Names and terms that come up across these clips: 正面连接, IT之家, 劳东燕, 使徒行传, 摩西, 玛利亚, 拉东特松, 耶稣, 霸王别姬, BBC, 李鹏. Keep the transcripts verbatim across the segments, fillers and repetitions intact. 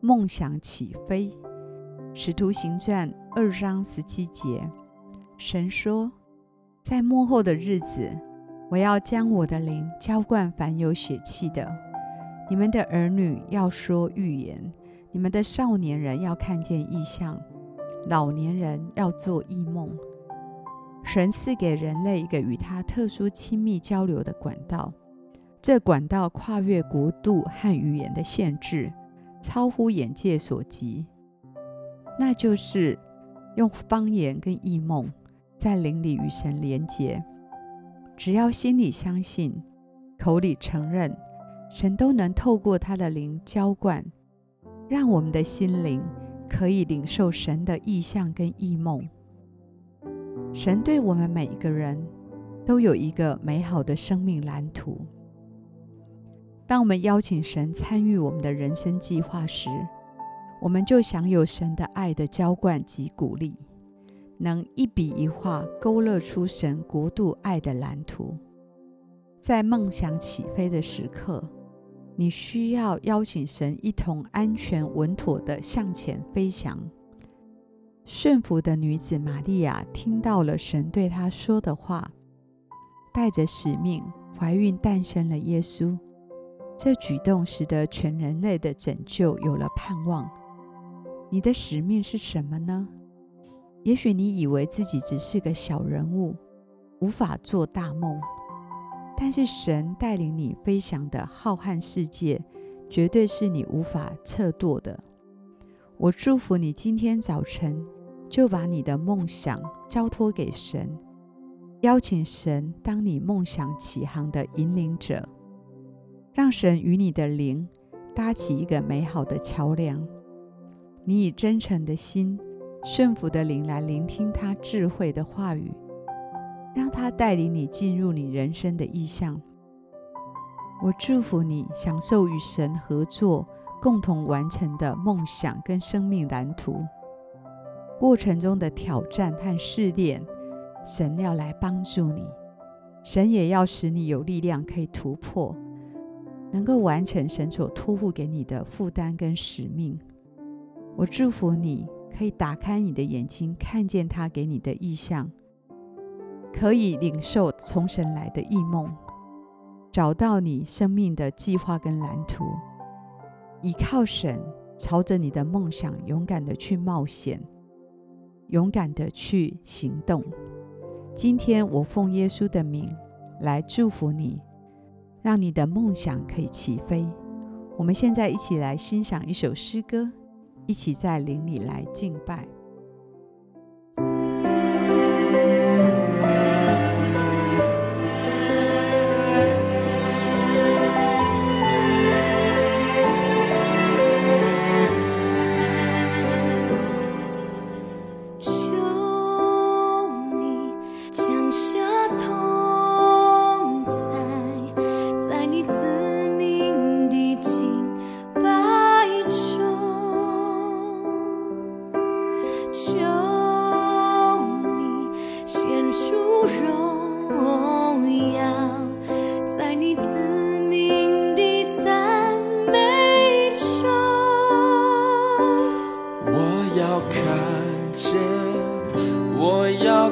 梦想起飞。使徒行传二章十七节，神说，在末后的日子，我要将我的灵浇灌凡有血气的，你们的儿女要说预言，你们的少年人要看见异象，老年人要做异梦。神赐给人类一个与他特殊亲密交流的管道，这管道跨越国度和语言的限制，超乎眼界所及，那就是用方言跟异梦在灵里与神连结。只要心里相信，口里承认，神都能透过他的灵浇灌，让我们的心灵可以领受神的意象跟异梦。神对我们每一个人都有一个美好的生命蓝图。当我们邀请神参与我们的人生计划时，我们就享有神的爱的浇灌及鼓励，能一笔一画勾勒出神国度爱的蓝图。在梦想起飞的时刻，你需要邀请神一同安全稳妥地向前飞翔。顺服的女子玛利亚听到了神对她说的话，带着使命怀孕诞生了耶稣。这举动使得全人类的拯救有了盼望。你的使命是什么呢？也许你以为自己只是个小人物，无法做大梦，但是神带领你飞翔的浩瀚世界，绝对是你无法测度的。我祝福你今天早晨就把你的梦想交托给神，邀请神当你梦想起航的引领者，让神与你的灵搭起一个美好的桥梁。你以真诚的心、顺服的灵来聆听他智慧的话语，让他带领你进入你人生的意象。我祝福你享受与神合作，共同完成的梦想跟生命蓝图。过程中的挑战和试炼，神要来帮助你，神也要使你有力量可以突破，能够完成神所托付给你的负担跟使命。我祝福你可以打开你的眼睛，看见他给你的意象，可以领受从神来的异梦，找到你生命的计划跟蓝图，依靠神，朝着你的梦想勇敢的去冒险，勇敢的去行动。今天我奉耶稣的名来祝福你，让你的梦想可以起飞。我们现在一起来欣赏一首诗歌，一起在灵里来敬拜。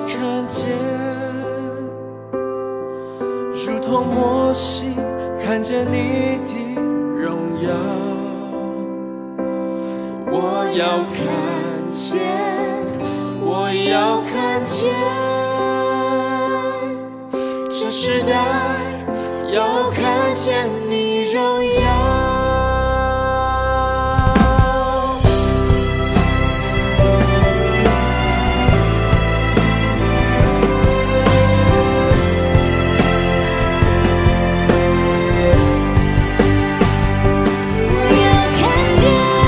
看见，如同摩西看见你的荣耀，我要看见，我要看见，这时代要看见你荣耀。我要看见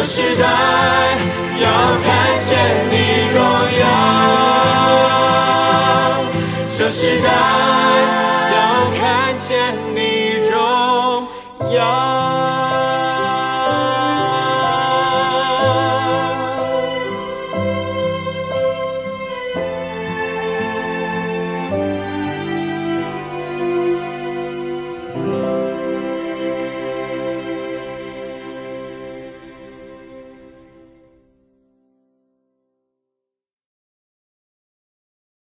这时代要看见你荣耀，这时代要看见你荣耀。